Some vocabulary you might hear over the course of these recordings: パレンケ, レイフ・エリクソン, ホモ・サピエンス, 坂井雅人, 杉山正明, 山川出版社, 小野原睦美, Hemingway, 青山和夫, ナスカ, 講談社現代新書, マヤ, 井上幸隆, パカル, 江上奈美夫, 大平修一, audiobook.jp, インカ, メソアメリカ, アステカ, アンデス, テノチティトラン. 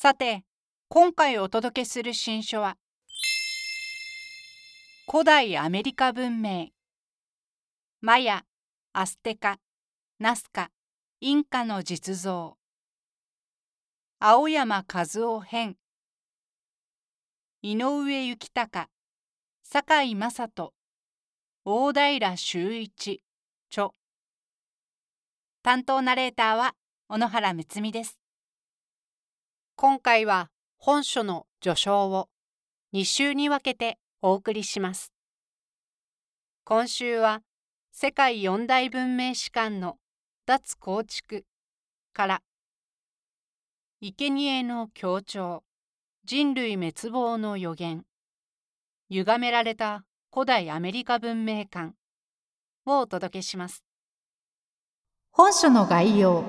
さて、今回お届けする新書は古代アメリカ文明、マヤ、アステカ、ナスカ、インカの実像、青山和夫編、井上幸隆、坂井雅人、大平修一著。担当ナレーターは小野原睦美です。今回は本書の序章を2週に分けてお送りします。今週は世界四大文明史観の脱構築から生贄の協調、人類滅亡の予言、歪められた古代アメリカ文明観をお届けします。本書の概要。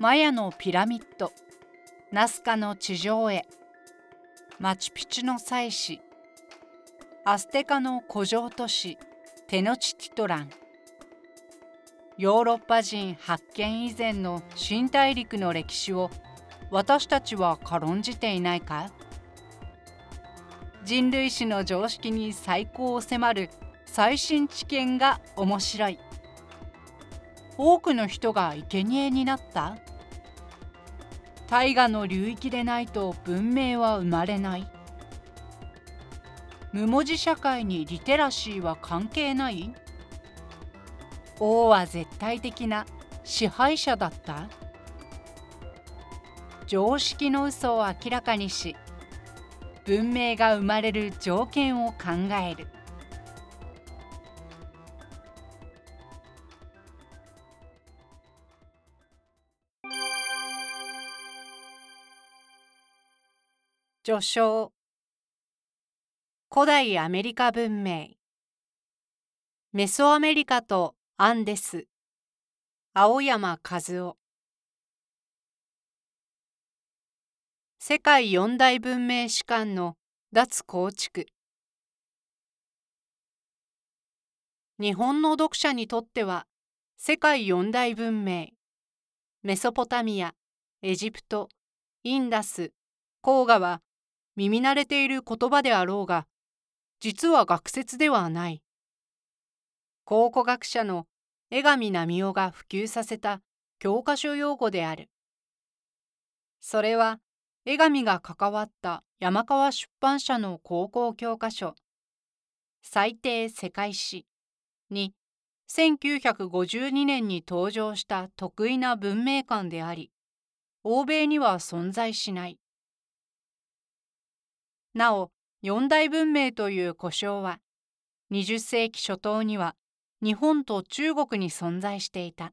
マヤのピラミッド、ナスカの地上絵、マチュピチュの祭祀、アステカの古城都市テノチティトラン、ヨーロッパ人発見以前の新大陸の歴史を私たちは軽んじていないか。人類史の常識に再考を迫る最新知見が面白い。多くの人が生贄になった。大河の流域でないと文明は生まれない。無文字社会にリテラシーは関係ない。王は絶対的な支配者だった。常識の嘘を明らかにし、文明が生まれる条件を考える。序章、古代アメリカ文明、メソアメリカとアンデス、青山和夫。世界四大文明史観の脱構築。日本の読者にとっては、世界四大文明、メソポタミア、エジプト、インダス、黄河は耳慣れている言葉であろうが、実は学説ではない。考古学者の江上奈美夫が普及させた教科書用語である。それは、江上が関わった山川出版社の高校教科書最低世界史に1952年に登場した特異な文明観であり、欧米には存在しない。なお、四大文明という呼称は20世紀初頭には日本と中国に存在していた。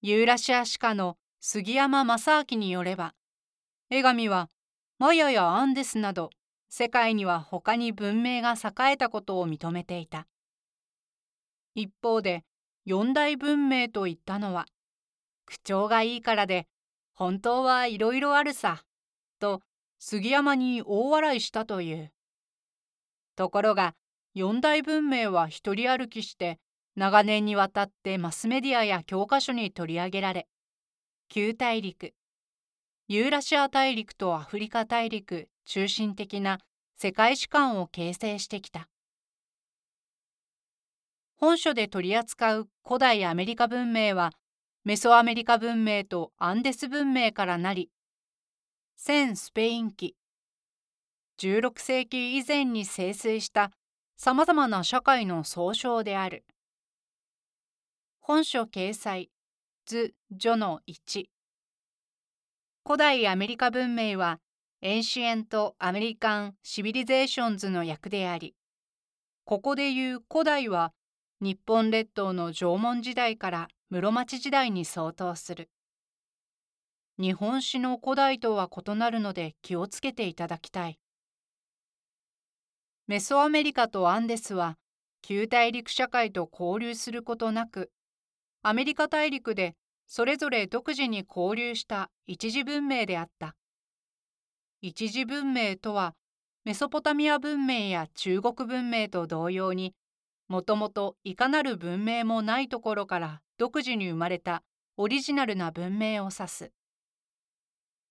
ユーラシア史家の杉山正明によれば、江上はマヤやアンデスなど世界には他に文明が栄えたことを認めていた。一方で四大文明と言ったのは口調がいいからで、本当はいろいろあるさと杉山に大笑いしたという。ところが四大文明は一人歩きして長年にわたってマスメディアや教科書に取り上げられ、旧大陸、ユーラシア大陸とアフリカ大陸中心的な世界史観を形成してきた。本書で取り扱う古代アメリカ文明は、メソアメリカ文明とアンデス文明からなり、前スペイン期、16世紀以前に盛衰したさまざまな社会の総称である。本書掲載図序の1。古代アメリカ文明はエンシエント・アメリカン・シビリゼーションズの略であり、ここでいう古代は日本列島の縄文時代から室町時代に相当する。日本史の古代とは異なるので気をつけていただきたい。メソアメリカとアンデスは旧大陸社会と交流することなく、アメリカ大陸でそれぞれ独自に交流した一次文明であった。一次文明とは、メソポタミア文明や中国文明と同様に、もともといかなる文明もないところから独自に生まれたオリジナルな文明を指す。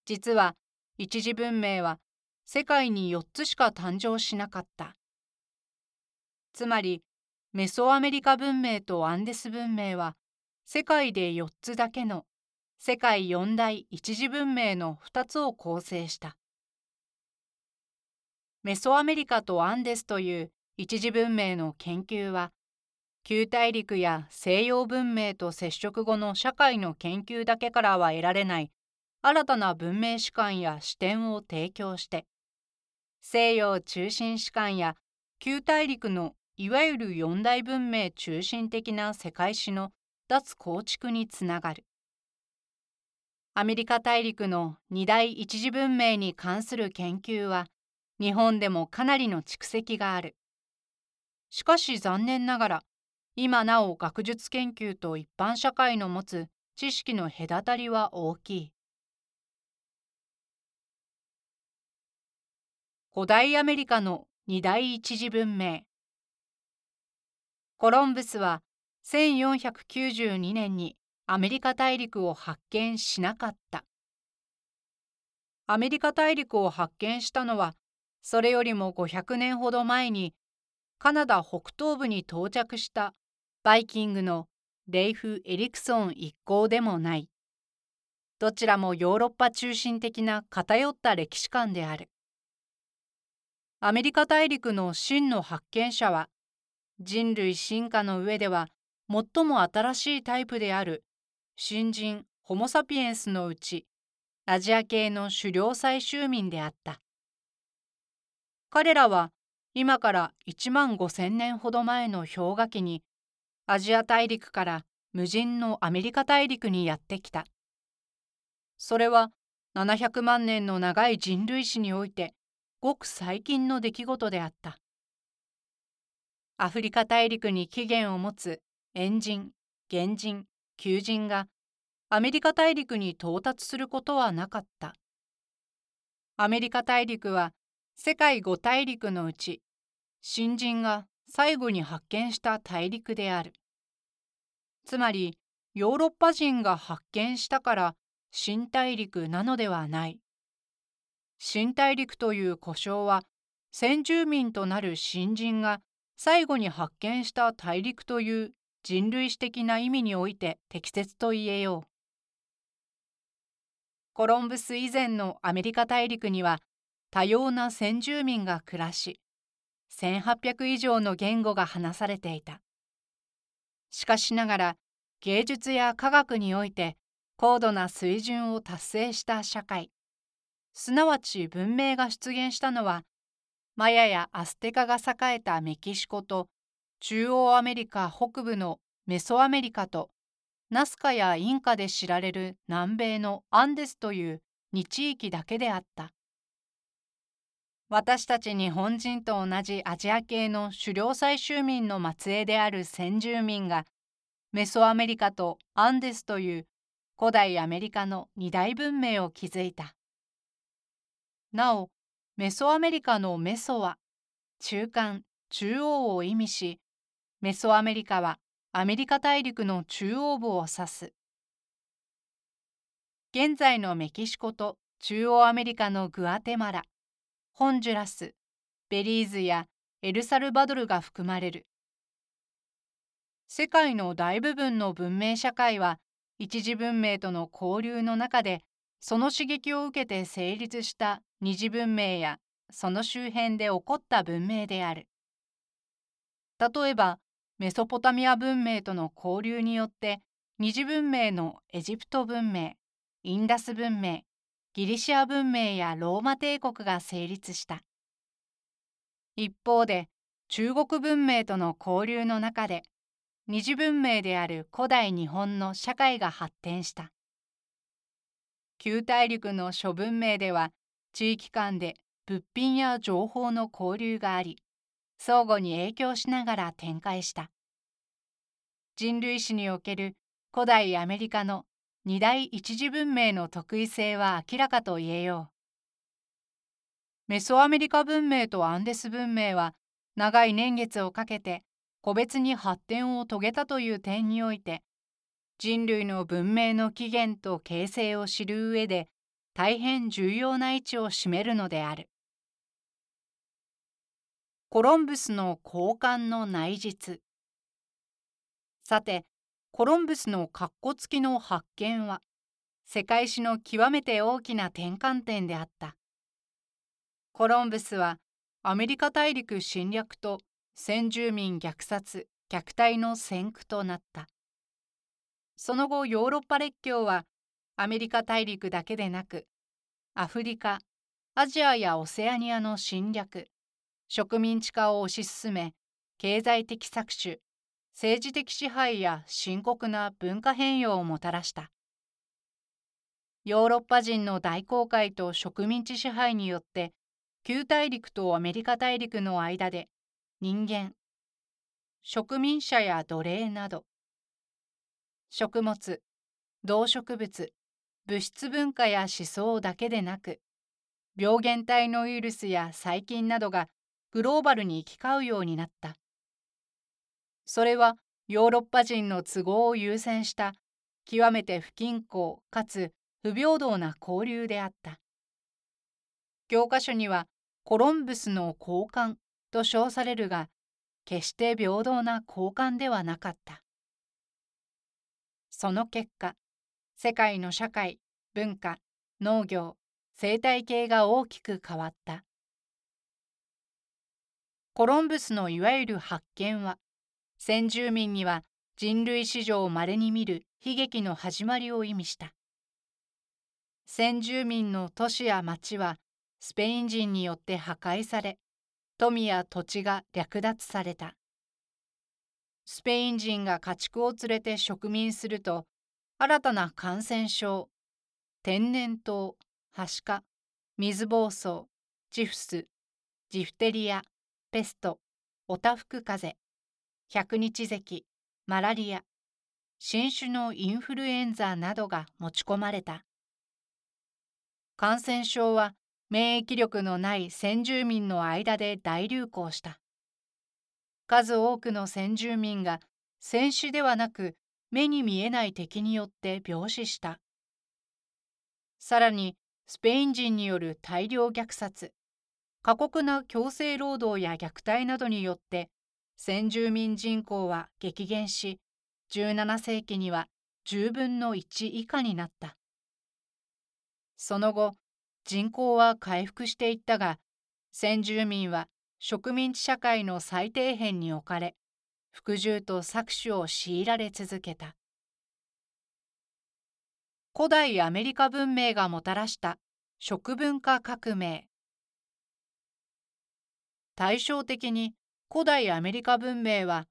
実は、一次文明は世界に4つしか誕生しなかった。つまり、メソアメリカ文明とアンデス文明は、世界で4つだけの世界4大一次文明の2つを構成した。メソアメリカとアンデスという一次文明の研究は、旧大陸や西洋文明と接触後の社会の研究だけからは得られない新たな文明史観や視点を提供して、西洋中心史観や旧大陸のいわゆる四大文明中心的な世界史の脱構築につながる。アメリカ大陸の二大一次文明に関する研究は、日本でもかなりの蓄積がある。しかし残念ながら、今なお学術研究と一般社会の持つ知識の隔たりは大きい。古代アメリカの二大一次文明。コロンブスは1492年にアメリカ大陸を発見しなかった。アメリカ大陸を発見したのは、それよりも500年ほど前にカナダ北東部に到着したバイキングのレイフ・エリクソン一行でもない。どちらもヨーロッパ中心的な偏った歴史観である。アメリカ大陸の真の発見者は、人類進化の上では最も新しいタイプである新人ホモ・サピエンスのうちアジア系の狩猟採集民であった。彼らは今から15000年ほど前の氷河期にアジア大陸から無人のアメリカ大陸にやってきた。それは700万年の長い人類史においてごく最近の出来事であった。アフリカ大陸に起源を持つ猿人、原人、旧人がアメリカ大陸に到達することはなかった。アメリカ大陸は世界5大陸のうち新人が最後に発見した大陸である。つまりヨーロッパ人が発見したから新大陸なのではない。新大陸という呼称は先住民となる新人が最後に発見した大陸という人類史的な意味において適切と言えよう。コロンブス以前のアメリカ大陸には多様な先住民が暮らし、1800以上の言語が話されていた。しかしながら芸術や科学において高度な水準を達成した社会、すなわち文明が出現したのは、マヤやアステカが栄えたメキシコと中央アメリカ北部のメソアメリカとナスカやインカで知られる南米のアンデスという2地域だけであった。私たち日本人と同じアジア系の狩猟採集民の末裔である先住民がメソアメリカとアンデスという古代アメリカの2大文明を築いた。なお、メソアメリカのメソは中間、中央を意味し、メソアメリカはアメリカ大陸の中央部を指す。現在のメキシコと中央アメリカのグアテマラ、ホンジュラス、ベリーズやエルサルバドルが含まれる。世界の大部分の文明社会は、一次文明との交流の中で、その刺激を受けて成立した二次文明やその周辺で起こった文明である。例えば、メソポタミア文明との交流によって二次文明のエジプト文明、インダス文明、ギリシア文明やローマ帝国が成立した。一方で、中国文明との交流の中で二字文明である古代日本の社会が発展した。旧大陸の諸文明では、地域間で物品や情報の交流があり、相互に影響しながら展開した。人類史における古代アメリカの二大一次文明の特異性は明らかと言えよう。メソアメリカ文明とアンデス文明は、長い年月をかけて個別に発展を遂げたという点において、人類の文明の起源と形成を知る上で、大変重要な位置を占めるのである。コロンブスの交換の内実。さて、コロンブスのカッコ付きの発見は、世界史の極めて大きな転換点であった。コロンブスは、アメリカ大陸侵略と先住民虐殺・虐待の先駆となった。その後、ヨーロッパ列強は、アメリカ大陸だけでなく、アフリカ、アジアやオセアニアの侵略、植民地化を推し進め、経済的搾取、政治的支配や深刻な文化変容をもたらした。ヨーロッパ人の大航海と植民地支配によって、旧大陸とアメリカ大陸の間で、人間、植民者や奴隷など、食物、動植物、物質文化や思想だけでなく、病原体のウイルスや細菌などがグローバルに行き交うようになった。それはヨーロッパ人の都合を優先した、極めて不均衡かつ不平等な交流であった。教科書にはコロンブスの交換と称されるが、決して平等な交換ではなかった。その結果、世界の社会、文化、農業、生態系が大きく変わった。コロンブスのいわゆる発見は、先住民には人類史上稀に見る悲劇の始まりを意味した。先住民の都市や町は、スペイン人によって破壊され、富や土地が略奪された。スペイン人が家畜を連れて植民すると、新たな感染症、天然痘、はしか、水疱瘡、チフス、ジフテリア、ペスト、おたふく風邪、百日咳、マラリア、新種のインフルエンザなどが持ち込まれた。感染症は免疫力のない先住民の間で大流行した。数多くの先住民が戦死ではなく目に見えない敵によって病死した。さらにスペイン人による大量虐殺、過酷な強制労働や虐待などによって先住民人口は激減し、17世紀には10分の1以下になった。その後、人口は回復していったが、先住民は植民地社会の最底辺に置かれ、服従と搾取を強いられ続けた。古代アメリカ文明がもたらした食文化革命。対照的に古代アメリカ文明は、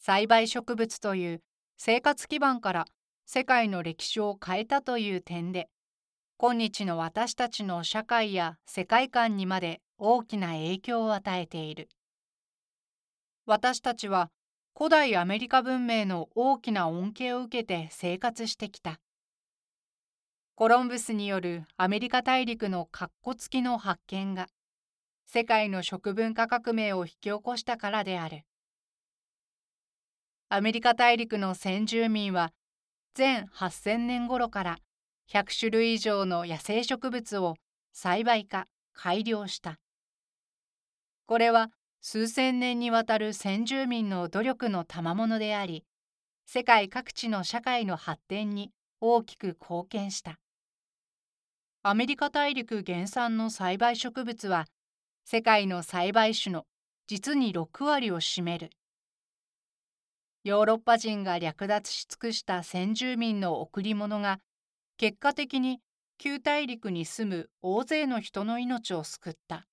栽培植物という生活基盤から世界の歴史を変えたという点で、今日の私たちの社会や世界観にまで大きな影響を与えている。私たちは古代アメリカ文明の大きな恩恵を受けて生活してきた。コロンブスによるアメリカ大陸のカッコ付きの発見が世界の食文化革命を引き起こしたからである。アメリカ大陸の先住民は前8000年頃から100種類以上の野生植物を栽培化・改良した。これは数千年にわたる先住民の努力の賜物であり、世界各地の社会の発展に大きく貢献した。アメリカ大陸原産の栽培植物は、世界の栽培種の実に6割を占める。ヨーロッパ人が略奪し尽くした先住民の贈り物が、結果的に旧大陸に住む大勢の人の命を救った。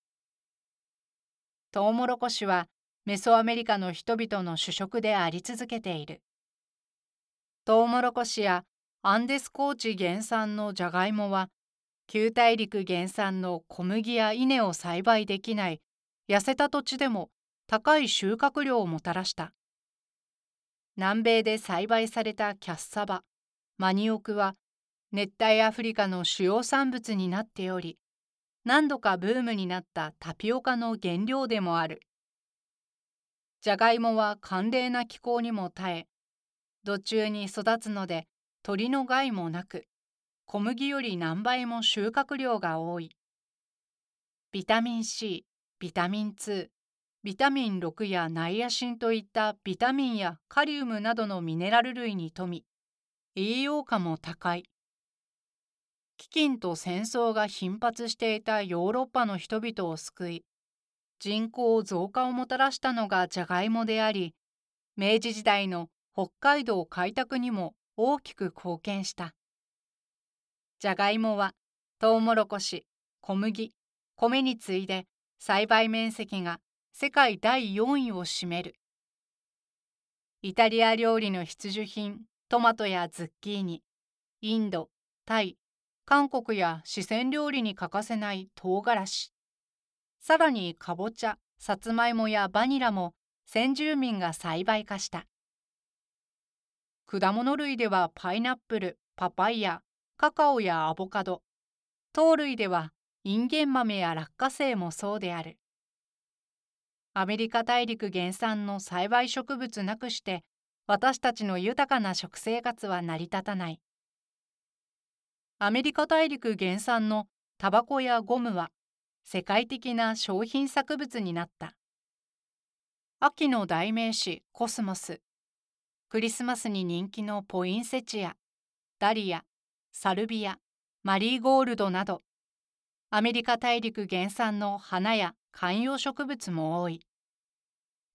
トウモロコシはメソアメリカの人々の主食であり続けている。トウモロコシやアンデス高地原産のジャガイモは、旧大陸原産の小麦や稲を栽培できない痩せた土地でも高い収穫量をもたらした。南米で栽培されたキャッサバ、マニオクは熱帯アフリカの主要産物になっており、何度かブームになったタピオカの原料でもある。ジャガイモは寒冷な気候にも耐え、土中に育つので鳥の害もなく、小麦より何倍も収穫量が多い。ビタミン C、ビタミン2、ビタミン6やナイアシンといったビタミンやカリウムなどのミネラル類に富み、栄養価も高い。飢饉と戦争が頻発していたヨーロッパの人々を救い、人口増加をもたらしたのがジャガイモであり、明治時代の北海道開拓にも大きく貢献した。ジャガイモはトウモロコシ、小麦、米に次いで栽培面積が世界第4位を占める。イタリア料理の必需品、トマトやズッキーニ、インド、タイ、韓国や四川料理に欠かせない唐辛子、さらにかぼちゃ、さつまいもやバニラも先住民が栽培化した。果物類ではパイナップル、パパイヤ、カカオやアボカド、糖類ではインゲン豆や落花生もそうである。アメリカ大陸原産の栽培植物なくして、私たちの豊かな食生活は成り立たない。アメリカ大陸原産のタバコやゴムは世界的な商品作物になった。秋の代名詞コスモス、クリスマスに人気のポインセチア、ダリア、サルビア、マリーゴールドなど、アメリカ大陸原産の花や観葉植物も多い。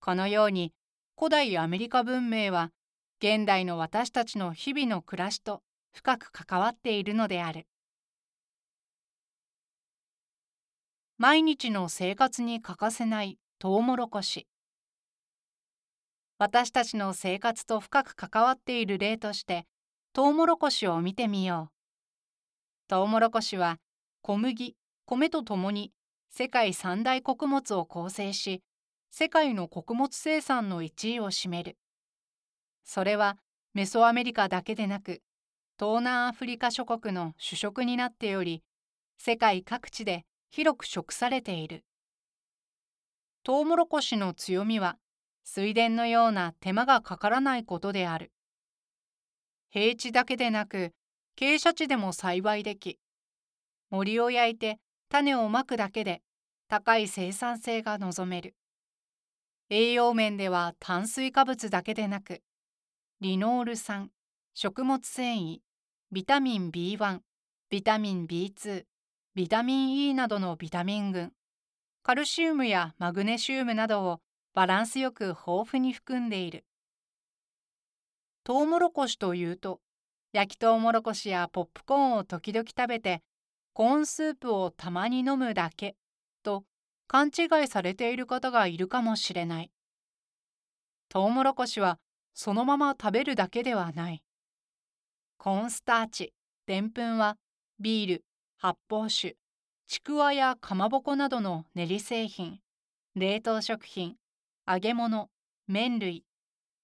このように古代アメリカ文明は現代の私たちの日々の暮らしと深く関わっているのである。毎日の生活に欠かせないトウモロコシ。私たちの生活と深く関わっている例として、トウモロコシを見てみよう。トウモロコシは小麦、米とともに世界三大穀物を構成し、世界の穀物生産の1位を占める。それはメソアメリカだけでなく、東南アフリカ諸国の主食になっており、世界各地で広く食されている。トウモロコシの強みは、水田のような手間がかからないことである。平地だけでなく、傾斜地でも栽培でき、森を焼いて種をまくだけで高い生産性が望める。栄養面では炭水化物だけでなく、リノール酸、食物繊維、ビタミン B1、ビタミン B2、ビタミン E などのビタミン群、カルシウムやマグネシウムなどをバランスよく豊富に含んでいる。トウモロコシというと、焼きトウモロコシやポップコーンを時々食べて、コーンスープをたまに飲むだけと勘違いされている方がいるかもしれない。トウモロコシはそのまま食べるだけではない。コーンスターチ、でんぷんはビール、発泡酒、ちくわやかまぼこなどの練り製品、冷凍食品、揚げ物、麺類、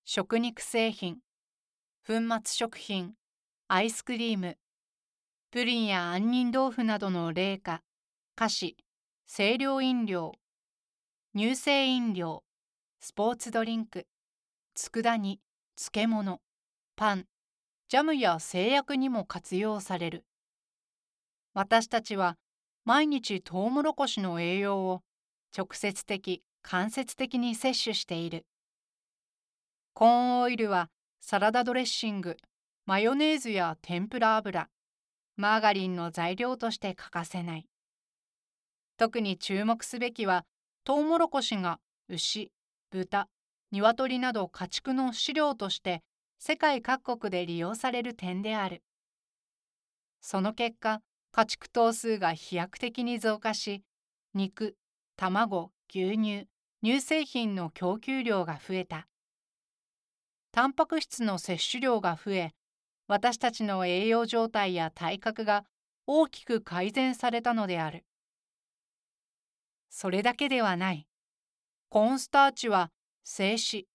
食肉製品、粉末食品、アイスクリーム、プリンや杏仁豆腐などの冷菓、菓子、清涼飲料、乳製飲料、スポーツドリンク、佃煮、漬物、パン、ジャムや製薬にも活用される。私たちは毎日トウモロコシの栄養を直接的、間接的に摂取している。コーンオイルはサラダドレッシング、マヨネーズや天ぷら油、マーガリンの材料として欠かせない。特に注目すべきは、トウモロコシが牛、豚、鶏など家畜の飼料として世界各国で利用される点である。その結果、家畜頭数が飛躍的に増加し、肉、卵、牛乳、乳製品の供給量が増えた。タンパク質の摂取量が増え、私たちの栄養状態や体格が大きく改善されたのである。それだけではない。コーンスターチは製紙、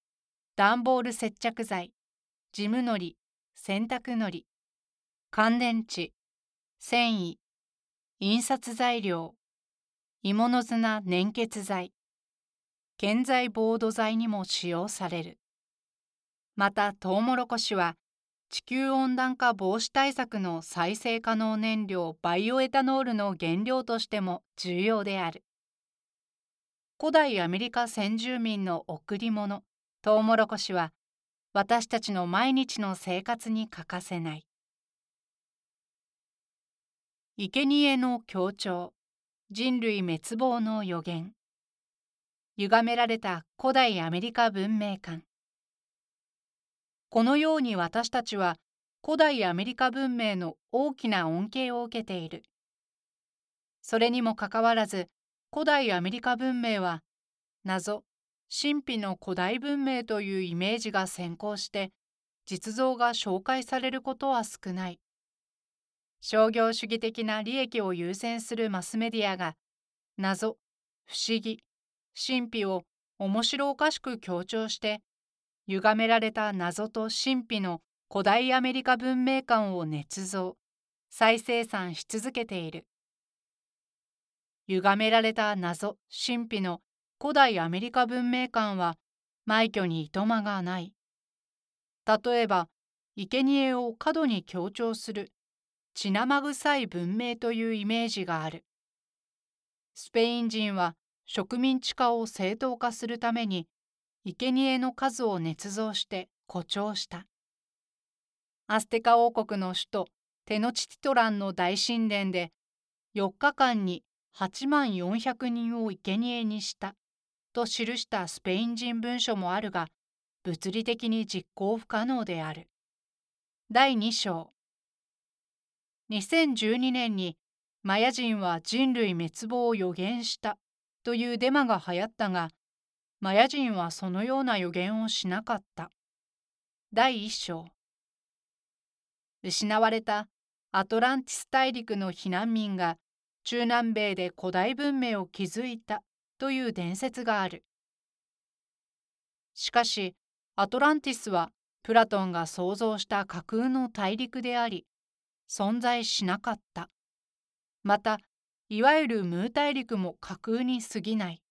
段ボール接着剤、事務糊、洗濯糊、乾電池、繊維、印刷材料、鋳物砂粘結剤、建材ボード材にも使用される。また、トウモロコシは地球温暖化防止対策の再生可能燃料バイオエタノールの原料としても重要である。古代アメリカ先住民の贈り物、トウモロコシは私たちの毎日の生活に欠かせない。生贄の強調、人類滅亡の予言。歪められた古代アメリカ文明観。このように私たちは古代アメリカ文明の大きな恩恵を受けている。それにもかかわらず、古代アメリカ文明は謎、神秘の古代文明というイメージが先行して、実像が紹介されることは少ない。商業主義的な利益を優先するマスメディアが、謎、不思議、神秘を面白おかしく強調して、歪められた謎と神秘の古代アメリカ文明観を捏造、再生産し続けている。歪められた謎、神秘の古代アメリカ文明観は、枚挙にいとまがない。例えば、生贄を過度に強調する、血生臭い文明というイメージがある。スペイン人は植民地化を正当化するために、生贄の数を捏造して誇張した。アステカ王国の首都テノチティトランの大神殿で4日間に8万400人を生贄にしたと記したスペイン人文書もあるが、物理的に実行不可能である。第2章。2012年にマヤ人は人類滅亡を予言したというデマが流行ったが、マヤ人はそのような予言をしなかった。第1章。失われたアトランティス大陸の避難民が中南米で古代文明を築いたという伝説がある。しかし、アトランティスはプラトンが創造した架空の大陸であり、存在しなかった。また、いわゆるムー大陸も架空に過ぎない。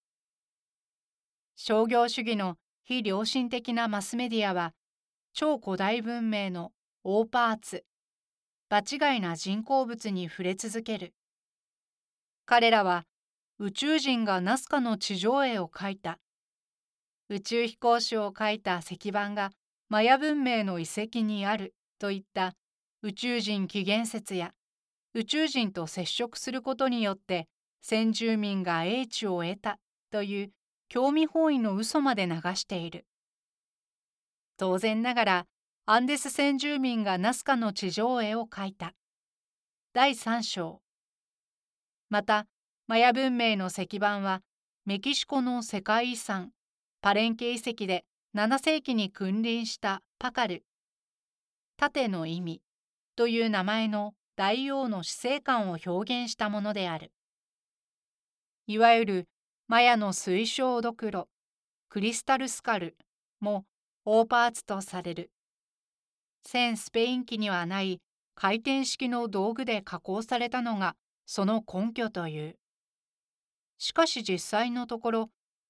商業主義の非良心的なマスメディアは、超古代文明の大パーツ、場違いな人工物に触れ続ける。彼らは、宇宙人がナスカの地上絵を描いた。宇宙飛行士を描いた石板がマヤ文明の遺跡にあるといった宇宙人起源説や、宇宙人と接触することによって先住民が英知を得たという、興味本位の嘘まで流している。当然ながら、アンデス先住民がナスカの地上絵を描いた。第3章。また、マヤ文明の石板は、メキシコの世界遺産、パレンケ遺跡で7世紀に君臨したパカル、盾の意味という名前の大王の死生観を表現したものである。いわゆる、マヤの水晶ドクロ、クリスタルスカルも大パーツとされる。前スペイン期にはない回転式の道具で加工されたのがその根拠という。しかし実際のところ、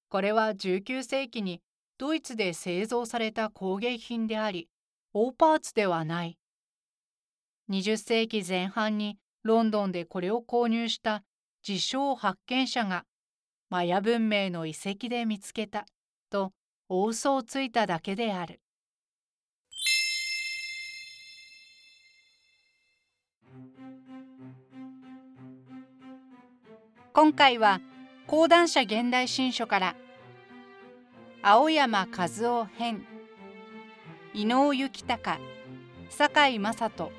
これは19世紀にドイツで製造された工芸品であり、大パーツではない。20世紀前半にロンドンでこれを購入した自称発見者が、マヤ文明の遺跡で見つけたと大嘘をついただけである。今回は講談社現代新書から青山和夫編、伊能行孝、堺雅人、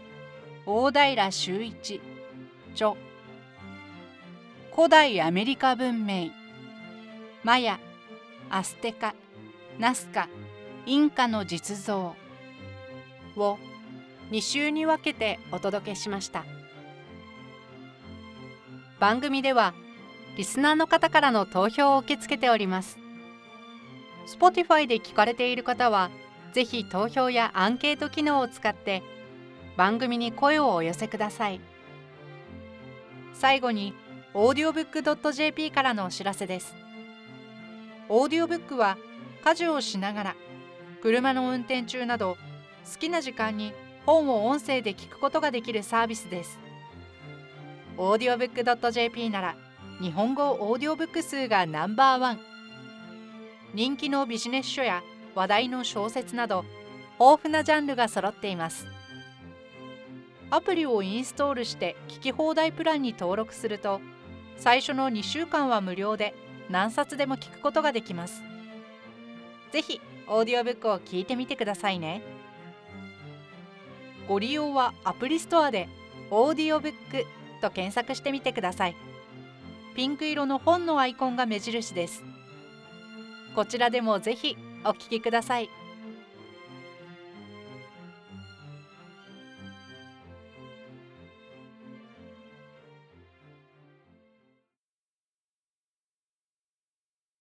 大平修一著、古代アメリカ文明マヤアステカ、ナスカ、インカの実像を2週に分けてお届けしました。番組ではリスナーの方からの投票を受け付けております。Spotify で聞かれている方は、ぜひ投票やアンケート機能を使って番組に声をお寄せください。最後に audiobook.jp からのお知らせです。audiobook は家事をしながら、車の運転中など好きな時間に本を音声で聞くことができるサービスです。audiobook.jp なら日本語オーディオブック数がナンバー1。人気のビジネス書や話題の小説など豊富なジャンルが揃っています。アプリをインストールして聞き放題プランに登録すると、最初の2週間は無料で何冊でも聞くことができます。ぜひオーディオブックを聞いてみてくださいね。ご利用はアプリストアでオーディオブックと検索してみてください。ピンク色の本のアイコンが目印です。こちらでもぜひお聞きください。